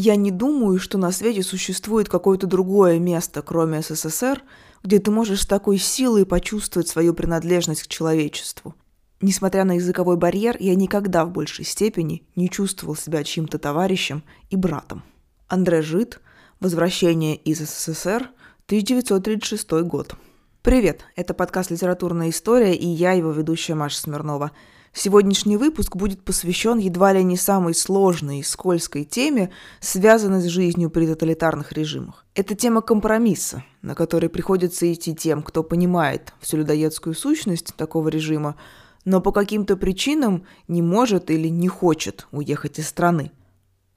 Я не думаю, что на свете существует какое-то другое место, кроме СССР, где ты можешь с такой силой почувствовать свою принадлежность к человечеству. Несмотря на языковой барьер, я никогда в большей степени не чувствовал себя чьим-то товарищем и братом. Андре Жид, «Возвращение из СССР», 1936 год. Привет, это подкаст «Литературная история» и я, его ведущая Маша Смирнова. Сегодняшний выпуск будет посвящен едва ли не самой сложной и скользкой теме, связанной с жизнью при тоталитарных режимах. Это тема компромисса, на который приходится идти тем, кто понимает всю людоедскую сущность такого режима, но по каким-то причинам не может или не хочет уехать из страны.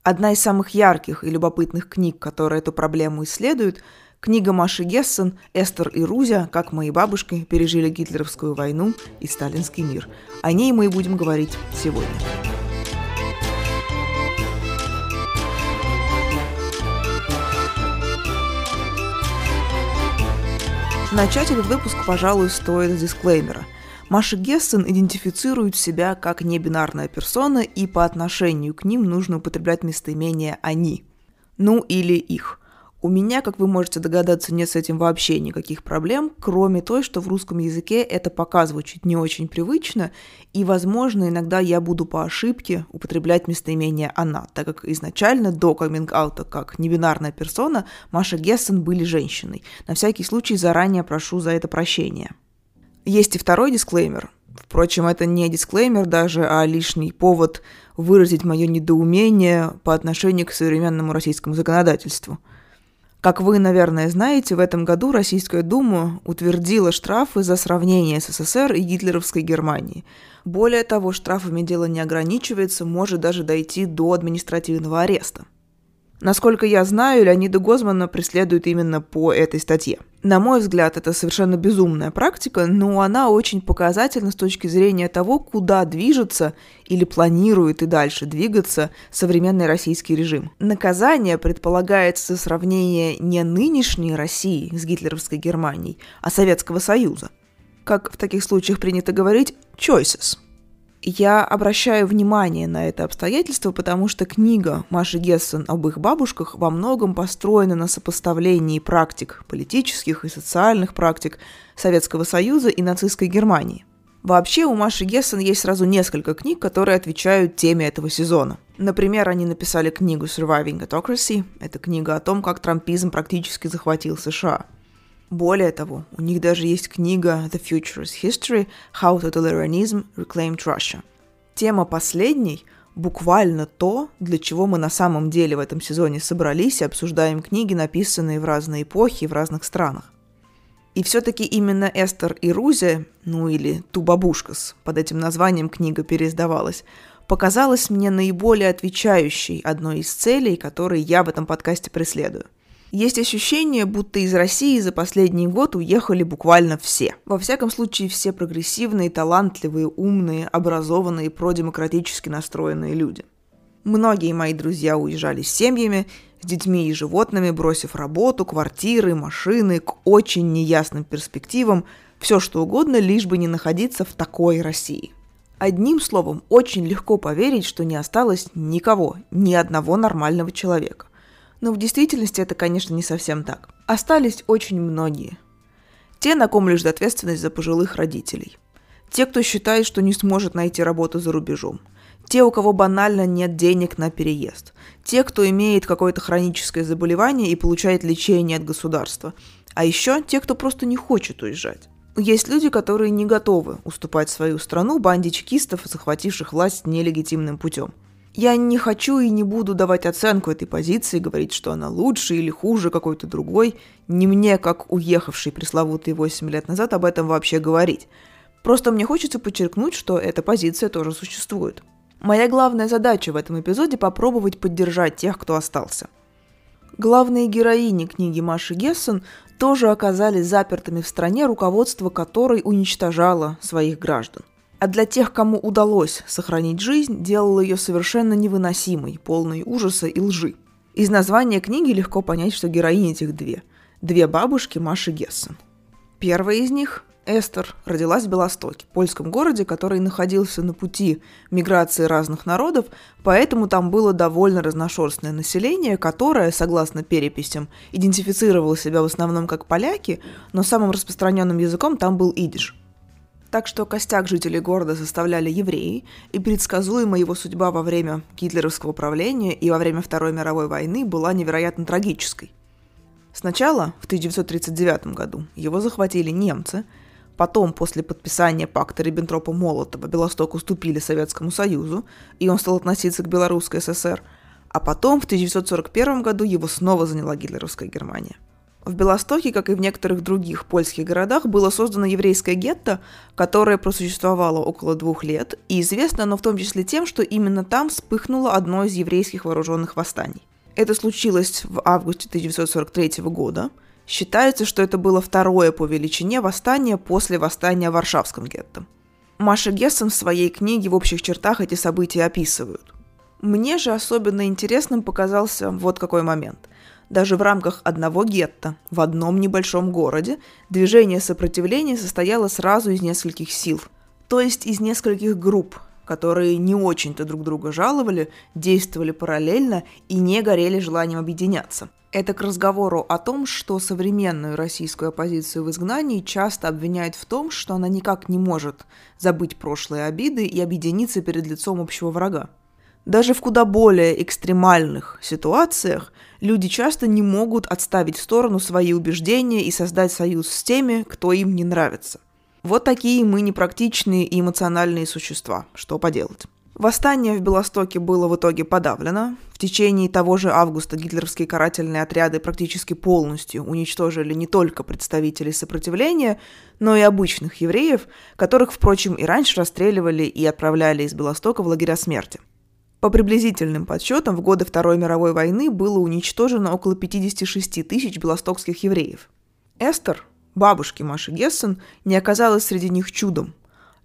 Одна из самых ярких и любопытных книг, которая эту проблему исследует, книга Маши Гессен «Эстер и Рузя. Как мои бабушки пережили гитлеровскую войну и сталинский мир». О ней мы и будем говорить сегодня. Начать этот выпуск, пожалуй, стоит с дисклеймера. Маша Гессен идентифицирует себя как небинарная персона, и по отношению к ним нужно употреблять местоимение «они». Ну или «их». У меня, как вы можете догадаться, нет с этим вообще никаких проблем, кроме той, что в русском языке это пока звучит не очень привычно, и, возможно, иногда я буду по ошибке употреблять местоимение «она», так как изначально до каминг-аута как небинарная персона Маша Гессен были женщиной. На всякий случай заранее прошу за это прощения. Есть и второй дисклеймер. Впрочем, это не дисклеймер даже, а лишний повод выразить мое недоумение по отношению к современному российскому законодательству. Как вы, наверное, знаете, в этом году Российская Дума утвердила штрафы за сравнение СССР и гитлеровской Германии. Более того, штрафами дело не ограничивается, может даже дойти до административного ареста. Насколько я знаю, Леонида Гозмана преследуют именно по этой статье. На мой взгляд, это совершенно безумная практика, но она очень показательна с точки зрения того, куда движется или планирует и дальше двигаться современный российский режим. Наказание предполагается сравнение не нынешней России с гитлеровской Германией, а Советского Союза. Как в таких случаях принято говорить, choices. Я обращаю внимание на это обстоятельство, потому что книга Маши Гессен об их бабушках во многом построена на сопоставлении практик, политических и социальных практик Советского Союза и нацистской Германии. Вообще у Маши Гессен есть сразу несколько книг, которые отвечают теме этого сезона. Например, они написали книгу «Surviving Autocracy». Это книга о том, как трампизм практически захватил США. Более того, у них даже есть книга «The Future is History. How Totalitarianism Reclaimed Russia». Тема последней – буквально то, для чего мы на самом деле в этом сезоне собрались и обсуждаем книги, написанные в разные эпохи и в разных странах. И все-таки именно «Эстер и Рузя», ну или «Тубабушкас», под этим названием книга переиздавалась, показалась мне наиболее отвечающей одной из целей, которые я в этом подкасте преследую. Есть ощущение, будто из России за последний год уехали буквально все. Во всяком случае, все прогрессивные, талантливые, умные, образованные, продемократически настроенные люди. Многие мои друзья уезжали с семьями, с детьми и животными, бросив работу, квартиры, машины, к очень неясным перспективам, все что угодно, лишь бы не находиться в такой России. Одним словом, очень легко поверить, что не осталось никого, ни одного нормального человека. Но в действительности это, конечно, не совсем так. Остались очень многие. Те, на ком лежит ответственность за пожилых родителей. Те, кто считает, что не сможет найти работу за рубежом. Те, у кого банально нет денег на переезд. Те, кто имеет какое-то хроническое заболевание и получает лечение от государства. А еще те, кто просто не хочет уезжать. Есть люди, которые не готовы уступать свою страну банде чекистов, захвативших власть нелегитимным путем. Я не хочу и не буду давать оценку этой позиции, говорить, что она лучше или хуже какой-то другой. Не мне, как уехавшей пресловутые 8 лет назад, об этом вообще говорить. Просто мне хочется подчеркнуть, что эта позиция тоже существует. Моя главная задача в этом эпизоде – попробовать поддержать тех, кто остался. Главные героини книги Маши Гессен тоже оказались запертыми в стране, руководство которой уничтожало своих граждан. А для тех, кому удалось сохранить жизнь, делало ее совершенно невыносимой, полной ужаса и лжи. Из названия книги легко понять, что героини этих две бабушки Маши Гессен. Первая из них Эстер родилась в Белостоке, польском городе, который находился на пути миграции разных народов, поэтому там было довольно разношерстное население, которое, согласно переписям, идентифицировало себя в основном как поляки, но самым распространенным языком там был идиш. Так что костяк жителей города составляли евреи, и предсказуемая его судьба во время гитлеровского правления и во время Второй мировой войны была невероятно трагической. Сначала, в 1939 году, его захватили немцы, потом, после подписания пакта Риббентропа-Молотова, Белосток уступили Советскому Союзу, и он стал относиться к Белорусской ССР, а потом, в 1941 году, его снова заняла гитлеровская Германия. В Белостоке, как и в некоторых других польских городах, было создано еврейское гетто, которое просуществовало около 2 лет, и известно оно в том числе тем, что именно там вспыхнуло одно из еврейских вооруженных восстаний. Это случилось в августе 1943 года. Считается, что это было второе по величине восстание после восстания в Варшавском гетто. Маша Гессен в своей книге в общих чертах эти события описывают. Мне же особенно интересным показался вот какой момент. Даже в рамках одного гетто, в одном небольшом городе, движение сопротивления состояло сразу из нескольких сил, то есть из нескольких групп, которые не очень-то друг друга жаловали, действовали параллельно и не горели желанием объединяться. Это к разговору о том, что современную российскую оппозицию в изгнании часто обвиняют в том, что она никак не может забыть прошлые обиды и объединиться перед лицом общего врага. Даже в куда более экстремальных ситуациях люди часто не могут отставить в сторону свои убеждения и создать союз с теми, кто им не нравится. Вот такие мы непрактичные и эмоциональные существа. Что поделать? Восстание в Белостоке было в итоге подавлено. В течение того же августа гитлеровские карательные отряды практически полностью уничтожили не только представителей сопротивления, но и обычных евреев, которых, впрочем, и раньше расстреливали и отправляли из Белостока в лагеря смерти. По приблизительным подсчетам, в годы Второй мировой войны было уничтожено около 56 тысяч белостокских евреев. Эстер, бабушки Маши Гессен, не оказалась среди них чудом.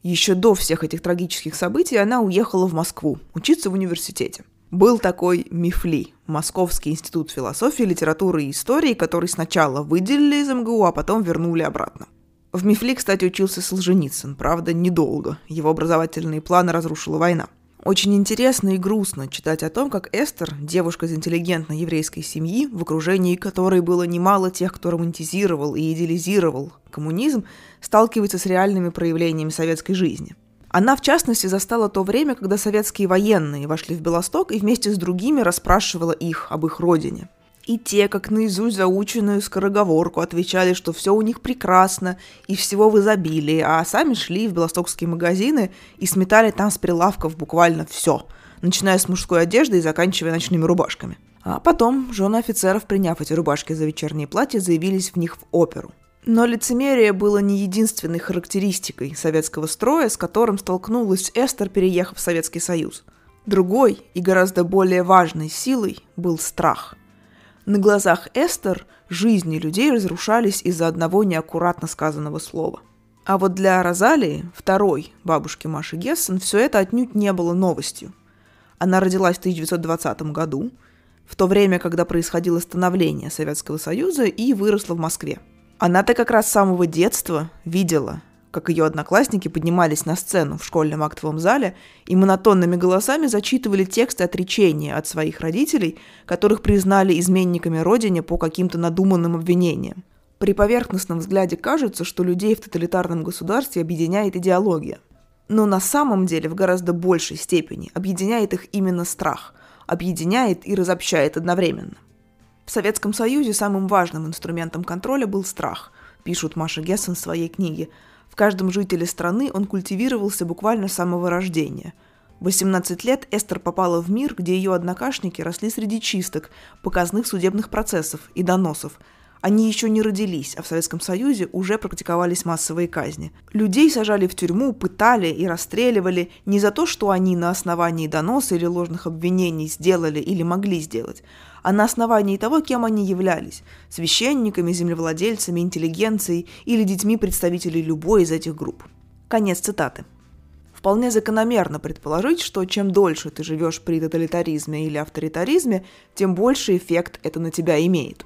Еще до всех этих трагических событий она уехала в Москву учиться в университете. Был такой Мифли, Московский институт философии, литературы и истории, который сначала выделили из МГУ, а потом вернули обратно. В Мифли, кстати, учился Солженицын, правда, недолго. Его образовательные планы разрушила война. Очень интересно и грустно читать о том, как Эстер, девушка из интеллигентной еврейской семьи, в окружении которой было немало тех, кто романтизировал и идеализировал коммунизм, сталкивается с реальными проявлениями советской жизни. Она, в частности, застала то время, когда советские военные вошли в Белосток и вместе с другими расспрашивала их об их родине. И те, как наизусть заученную скороговорку, отвечали, что все у них прекрасно и всего в изобилии, а сами шли в белостокские магазины и сметали там с прилавков буквально все, начиная с мужской одежды и заканчивая ночными рубашками. А потом жены офицеров, приняв эти рубашки за вечерние платья, заявились в них в оперу. Но лицемерие было не единственной характеристикой советского строя, с которым столкнулась Эстер, переехав в Советский Союз. Другой и гораздо более важной силой был страх. На глазах Эстер жизни людей разрушались из-за одного неаккуратно сказанного слова. А вот для Розалии, второй бабушки Маши Гессен, все это отнюдь не было новостью. Она родилась в 1920 году, в то время, когда происходило становление Советского Союза, и выросла в Москве. Она-то как раз с самого детства видела, как ее одноклассники поднимались на сцену в школьном актовом зале и монотонными голосами зачитывали тексты отречения от своих родителей, которых признали изменниками родине по каким-то надуманным обвинениям. При поверхностном взгляде кажется, что людей в тоталитарном государстве объединяет идеология. Но на самом деле в гораздо большей степени объединяет их именно страх, объединяет и разобщает одновременно. В Советском Союзе самым важным инструментом контроля был страх, пишут Маша Гессен в своей книге. В каждом жителе страны он культивировался буквально с самого рождения. В 18 лет Эстер попала в мир, где ее однокашники росли среди чисток, показных судебных процессов и доносов. Они еще не родились, а в Советском Союзе уже практиковались массовые казни. Людей сажали в тюрьму, пытали и расстреливали не за то, что они на основании доноса или ложных обвинений сделали или могли сделать, а на основании того, кем они являлись – священниками, землевладельцами, интеллигенцией или детьми представителей любой из этих групп. Конец цитаты. Вполне закономерно предположить, что чем дольше ты живешь при тоталитаризме или авторитаризме, тем больше эффект это на тебя имеет.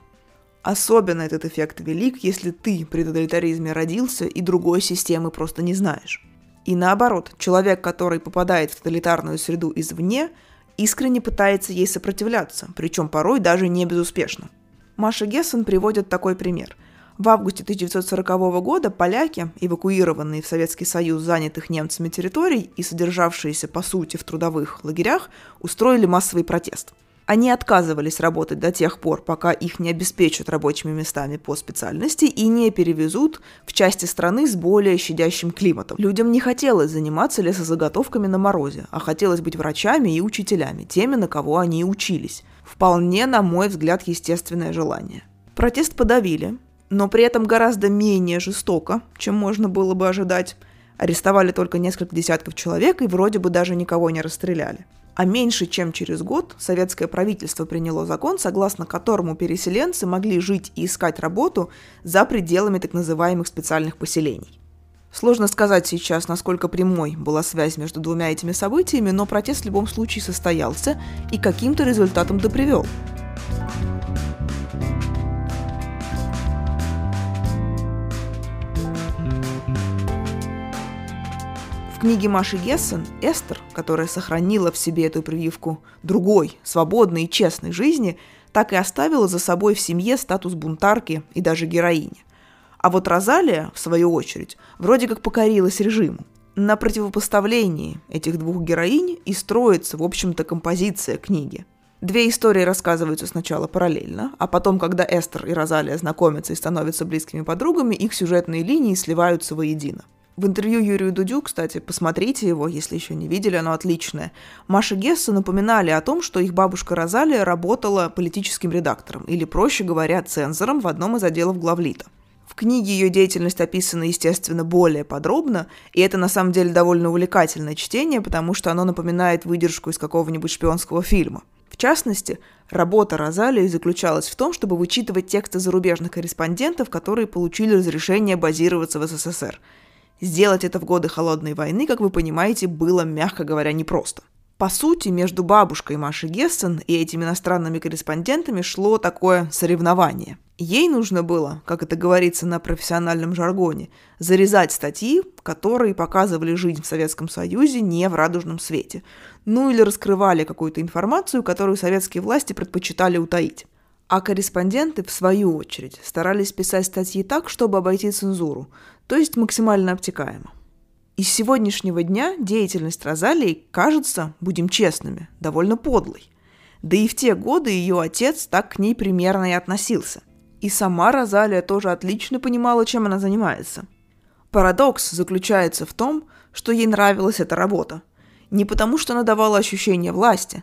Особенно этот эффект велик, если ты при тоталитаризме родился и другой системы просто не знаешь. И наоборот, человек, который попадает в тоталитарную среду извне, искренне пытается ей сопротивляться, причем порой даже не безуспешно. Маша Гессен приводит такой пример. В августе 1940 года поляки, эвакуированные в Советский Союз занятых немцами территорий и содержавшиеся, по сути, в трудовых лагерях, устроили массовый протест. Они отказывались работать до тех пор, пока их не обеспечат рабочими местами по специальности и не перевезут в части страны с более щадящим климатом. Людям не хотелось заниматься лесозаготовками на морозе, а хотелось быть врачами и учителями, теми, на кого они учились. Вполне, на мой взгляд, естественное желание. Протест подавили, но при этом гораздо менее жестоко, чем можно было бы ожидать. Арестовали только несколько десятков человек и вроде бы даже никого не расстреляли. А меньше чем через год советское правительство приняло закон, согласно которому переселенцы могли жить и искать работу за пределами так называемых специальных поселений. Сложно сказать сейчас, насколько прямой была связь между двумя этими событиями, но протест в любом случае состоялся и каким-то результатом да привел. В книге Маши Гессен Эстер, которая сохранила в себе эту прививку другой, свободной и честной жизни, так и оставила за собой в семье статус бунтарки и даже героини. А вот Розалия, в свою очередь, вроде как покорилась режиму. На противопоставлении этих двух героинь и строится, в общем-то, композиция книги. Две истории рассказываются сначала параллельно, а потом, когда Эстер и Розалия знакомятся и становятся близкими подругами, их сюжетные линии сливаются воедино. В интервью Юрию Дудю, кстати, посмотрите его, если еще не видели, оно отличное, Маша Гессен напоминали о том, что их бабушка Розалия работала политическим редактором, или, проще говоря, цензором в одном из отделов Главлита. В книге ее деятельность описана, естественно, более подробно, и это, на самом деле, довольно увлекательное чтение, потому что оно напоминает выдержку из какого-нибудь шпионского фильма. В частности, работа Розалии заключалась в том, чтобы вычитывать тексты зарубежных корреспондентов, которые получили разрешение базироваться в СССР. Сделать это в годы Холодной войны, как вы понимаете, было, мягко говоря, непросто. По сути, между бабушкой Маши Гессен и этими иностранными корреспондентами шло такое соревнование. Ей нужно было, как это говорится на профессиональном жаргоне, зарезать статьи, которые показывали жизнь в Советском Союзе не в радужном свете. Ну или раскрывали какую-то информацию, которую советские власти предпочитали утаить. А корреспонденты, в свою очередь, старались писать статьи так, чтобы обойти цензуру, то есть максимально обтекаемо. Из сегодняшнего дня деятельность Розалии кажется, будем честными, довольно подлой. Да и в те годы ее отец так к ней примерно и относился. И сама Розалия тоже отлично понимала, чем она занимается. Парадокс заключается в том, что ей нравилась эта работа. Не потому, что она давала ощущение власти.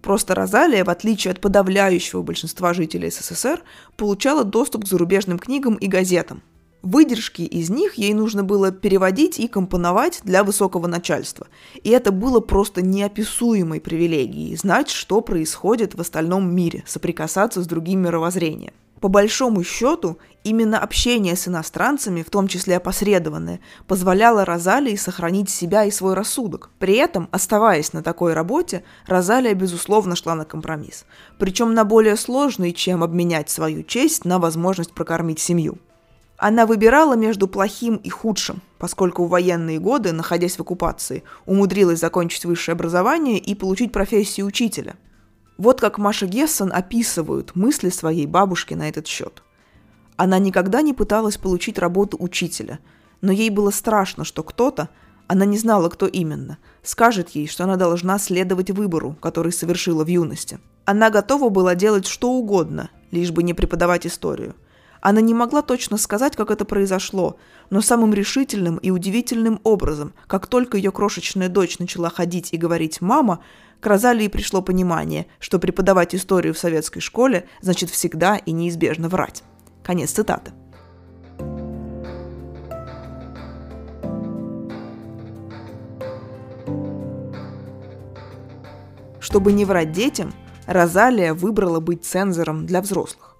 Просто Розалия, в отличие от подавляющего большинства жителей СССР, получала доступ к зарубежным книгам и газетам. Выдержки из них ей нужно было переводить и компоновать для высокого начальства. И это было просто неописуемой привилегией – знать, что происходит в остальном мире, соприкасаться с другим мировоззрением. По большому счету, именно общение с иностранцами, в том числе опосредованное, позволяло Розалии сохранить себя и свой рассудок. При этом, оставаясь на такой работе, Розалия, безусловно, шла на компромисс. Причем на более сложный, чем обменять свою честь на возможность прокормить семью. Она выбирала между плохим и худшим, поскольку в военные годы, находясь в оккупации, умудрилась закончить высшее образование и получить профессию учителя. Вот как Маша Гессен описывает мысли своей бабушки на этот счет. Она никогда не пыталась получить работу учителя, но ей было страшно, что кто-то, она не знала, кто именно, скажет ей, что она должна следовать выбору, который совершила в юности. Она готова была делать что угодно, лишь бы не преподавать историю. Она не могла точно сказать, как это произошло, но самым решительным и удивительным образом, как только ее крошечная дочь начала ходить и говорить «мама», к Розалии пришло понимание, что преподавать историю в советской школе значит всегда и неизбежно врать. Конец цитаты. Чтобы не врать детям, Розалия выбрала быть цензором для взрослых.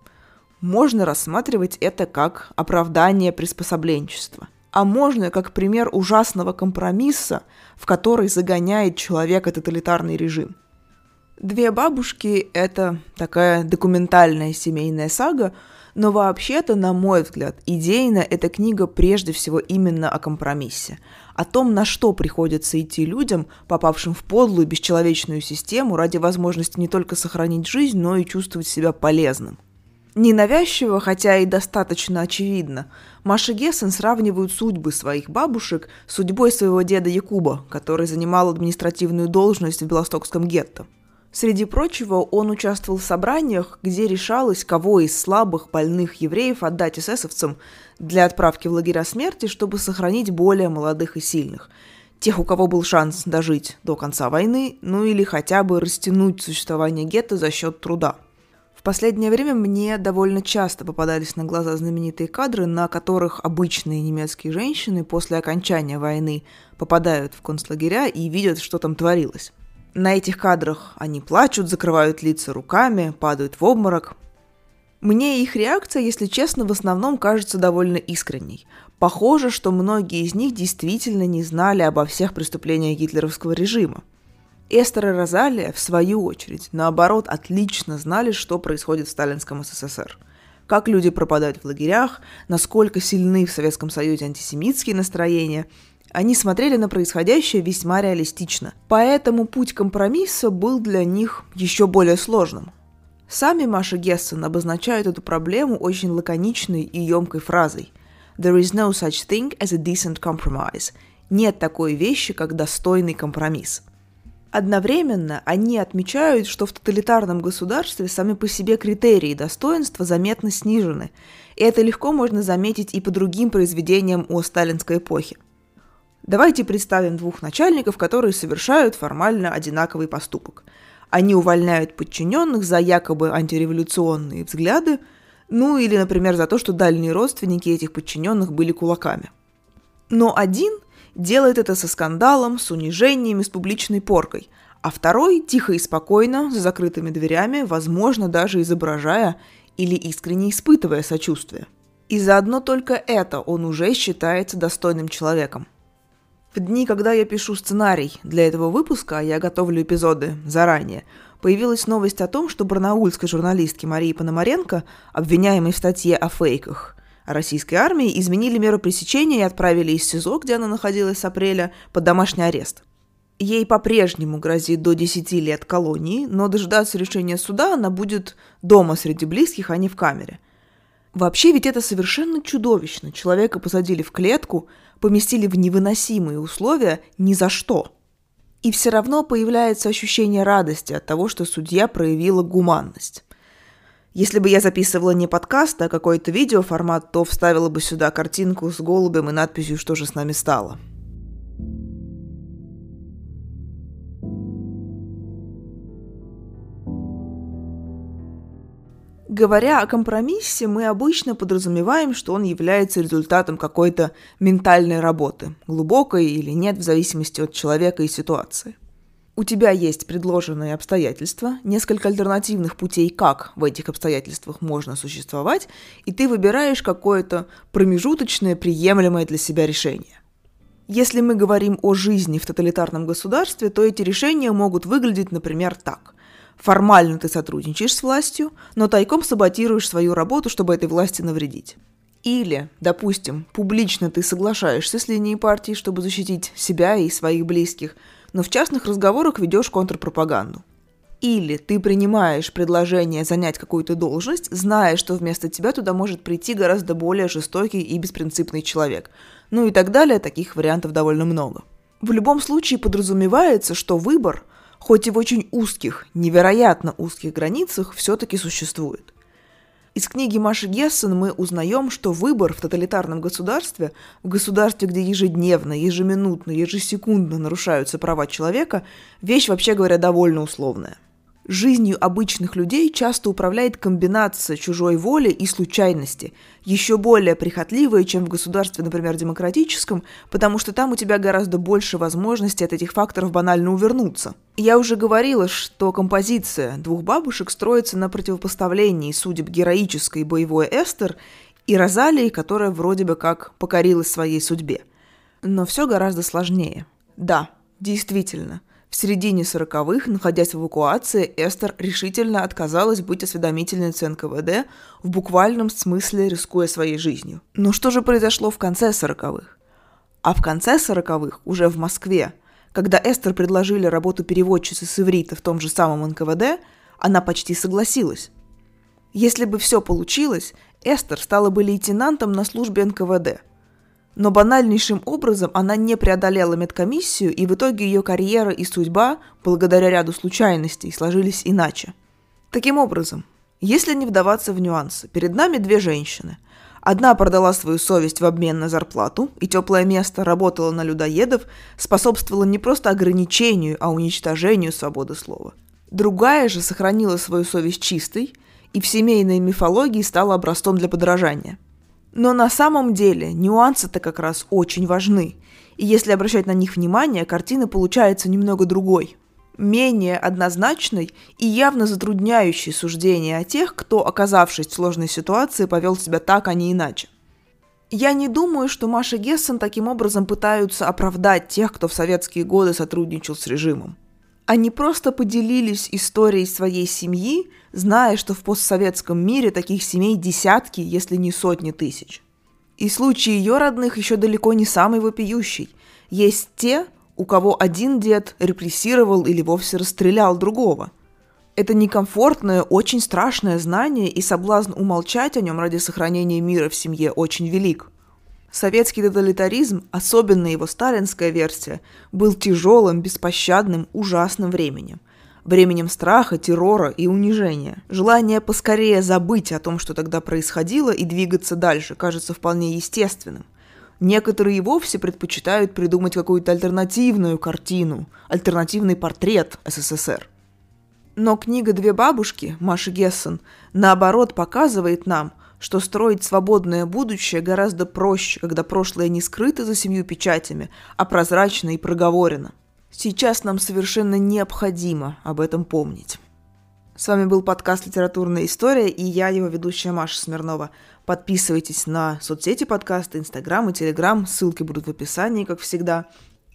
Можно рассматривать это как оправдание приспособленчества. А можно как пример ужасного компромисса, в который загоняет человека тоталитарный режим. «Две бабушки» — это такая документальная семейная сага, но вообще-то, на мой взгляд, идейно эта книга прежде всего именно о компромиссе, о том, на что приходится идти людям, попавшим в подлую бесчеловечную систему ради возможности не только сохранить жизнь, но и чувствовать себя полезным. Ненавязчиво, хотя и достаточно очевидно, Маша Гессен сравнивают судьбы своих бабушек с судьбой своего деда Якуба, который занимал административную должность в Белостокском гетто. Среди прочего, он участвовал в собраниях, где решалось, кого из слабых, больных евреев отдать эсэсовцам для отправки в лагеря смерти, чтобы сохранить более молодых и сильных. Тех, у кого был шанс дожить до конца войны, ну или хотя бы растянуть существование гетто за счет труда. В последнее время мне довольно часто попадались на глаза знаменитые кадры, на которых обычные немецкие женщины после окончания войны попадают в концлагеря и видят, что там творилось. На этих кадрах они плачут, закрывают лица руками, падают в обморок. Мне их реакция, если честно, в основном кажется довольно искренней. Похоже, что многие из них действительно не знали обо всех преступлениях гитлеровского режима. Эстер и Розалия, в свою очередь, наоборот, отлично знали, что происходит в сталинском СССР. Как люди пропадают в лагерях, насколько сильны в Советском Союзе антисемитские настроения – они смотрели на происходящее весьма реалистично, поэтому путь компромисса был для них еще более сложным. Сами Маша Гессен обозначают эту проблему очень лаконичной и емкой фразой «There is no such thing as a decent compromise» – «Нет такой вещи, как достойный компромисс». Одновременно они отмечают, что в тоталитарном государстве сами по себе критерии достоинства заметно снижены, и это легко можно заметить и по другим произведениям о сталинской эпохе. Давайте представим двух начальников, которые совершают формально одинаковый поступок. Они увольняют подчиненных за якобы антиреволюционные взгляды, ну или, например, за то, что дальние родственники этих подчиненных были кулаками. Но один делает это со скандалом, с унижениями, с публичной поркой, а второй тихо и спокойно, за закрытыми дверями, возможно, даже изображая или искренне испытывая сочувствие. И за одно только это он уже считается достойным человеком. В дни, когда я пишу сценарий для этого выпуска, а я готовлю эпизоды заранее, появилась новость о том, что барнаульской журналистке Марии Пономаренко, обвиняемой в статье о фейках о российской армии, изменили меру пресечения и отправили из СИЗО, где она находилась с апреля, под домашний арест. Ей по-прежнему грозит до 10 лет колонии, но дожидаться решения суда она будет дома среди близких, а не в камере. Вообще ведь это совершенно чудовищно. Человека посадили в клетку, поместили в невыносимые условия ни за что. И все равно появляется ощущение радости от того, что судья проявила гуманность. Если бы я записывала не подкаст, а какой-то видеоформат, то вставила бы сюда картинку с голубем и надписью «Что же с нами стало?». Говоря о компромиссе, мы обычно подразумеваем, что он является результатом какой-то ментальной работы, глубокой или нет, в зависимости от человека и ситуации. У тебя есть предложенные обстоятельства, несколько альтернативных путей, как в этих обстоятельствах можно существовать, и ты выбираешь какое-то промежуточное, приемлемое для себя решение. Если мы говорим о жизни в тоталитарном государстве, то эти решения могут выглядеть, например, так. Формально ты сотрудничаешь с властью, но тайком саботируешь свою работу, чтобы этой власти навредить. Или, допустим, публично ты соглашаешься с линией партии, чтобы защитить себя и своих близких, но в частных разговорах ведешь контрпропаганду. Или ты принимаешь предложение занять какую-то должность, зная, что вместо тебя туда может прийти гораздо более жестокий и беспринципный человек. Ну и так далее, таких вариантов довольно много. В любом случае подразумевается, что выбор, хоть и в очень узких, невероятно узких границах, все-таки существует. Из книги Маши Гессен мы узнаем, что выбор в тоталитарном государстве, в государстве, где ежедневно, ежеминутно, ежесекундно нарушаются права человека, вещь, вообще говоря, довольно условная. Жизнью обычных людей часто управляет комбинация чужой воли и случайности, еще более прихотливая, чем в государстве, например, демократическом, потому что там у тебя гораздо больше возможностей от этих факторов банально увернуться. Я уже говорила, что композиция двух бабушек строится на противопоставлении судеб героической боевой Эстер и Розалии, которая вроде бы как покорилась своей судьбе. Но все гораздо сложнее. Да, действительно. В середине 40-х, находясь в эвакуации, Эстер решительно отказалась быть осведомительницей НКВД, в буквальном смысле рискуя своей жизнью. Но что же произошло в конце 40-х? А в конце 40-х, уже в Москве, когда Эстер предложили работу переводчицы с иврита в том же самом НКВД, она почти согласилась. Если бы все получилось, Эстер стала бы лейтенантом на службе НКВД. Но банальнейшим образом она не преодолела медкомиссию, и в итоге ее карьера и судьба, благодаря ряду случайностей, сложились иначе. Таким образом, если не вдаваться в нюансы, перед нами две женщины. Одна продала свою совесть в обмен на зарплату, и теплое место, работала на людоедов, способствовала не просто ограничению, а уничтожению свободы слова. Другая же сохранила свою совесть чистой, и в семейной мифологии стала образцом для подражания. Но на самом деле нюансы-то как раз очень важны, и если обращать на них внимание, картина получается немного другой, менее однозначной и явно затрудняющей суждение о тех, кто, оказавшись в сложной ситуации, повел себя так, а не иначе. Я не думаю, что Маша Гессен таким образом пытаются оправдать тех, кто в советские годы сотрудничал с режимом. Они просто поделились историей своей семьи, зная, что в постсоветском мире таких семей десятки, если не сотни тысяч. И случай ее родных еще далеко не самый вопиющий. Есть те, у кого один дед репрессировал или вовсе расстрелял другого. Это некомфортное, очень страшное знание, и соблазн умолчать о нем ради сохранения мира в семье очень велик. Советский тоталитаризм, особенно его сталинская версия, был тяжелым, беспощадным, ужасным временем. Временем страха, террора и унижения. Желание поскорее забыть о том, что тогда происходило, и двигаться дальше, кажется вполне естественным. Некоторые и вовсе предпочитают придумать какую-то альтернативную картину, альтернативный портрет СССР. Но книга «Две бабушки» Маши Гессен, наоборот, показывает нам, что строить свободное будущее гораздо проще, когда прошлое не скрыто за семью печатями, а прозрачно и проговорено. Сейчас нам совершенно необходимо об этом помнить. С вами был подкаст «Литературная история» и я, его ведущая Маша Смирнова. Подписывайтесь на соцсети подкаста, Инстаграм и Телеграм, ссылки будут в описании, как всегда.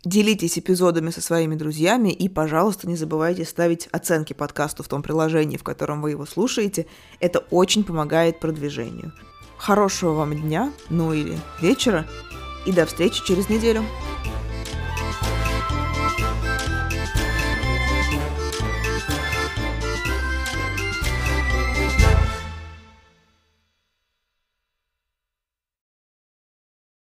Делитесь эпизодами со своими друзьями и, пожалуйста, не забывайте ставить оценки подкасту в том приложении, в котором вы его слушаете. Это очень помогает продвижению. Хорошего вам дня, ну или вечера, и до встречи через неделю.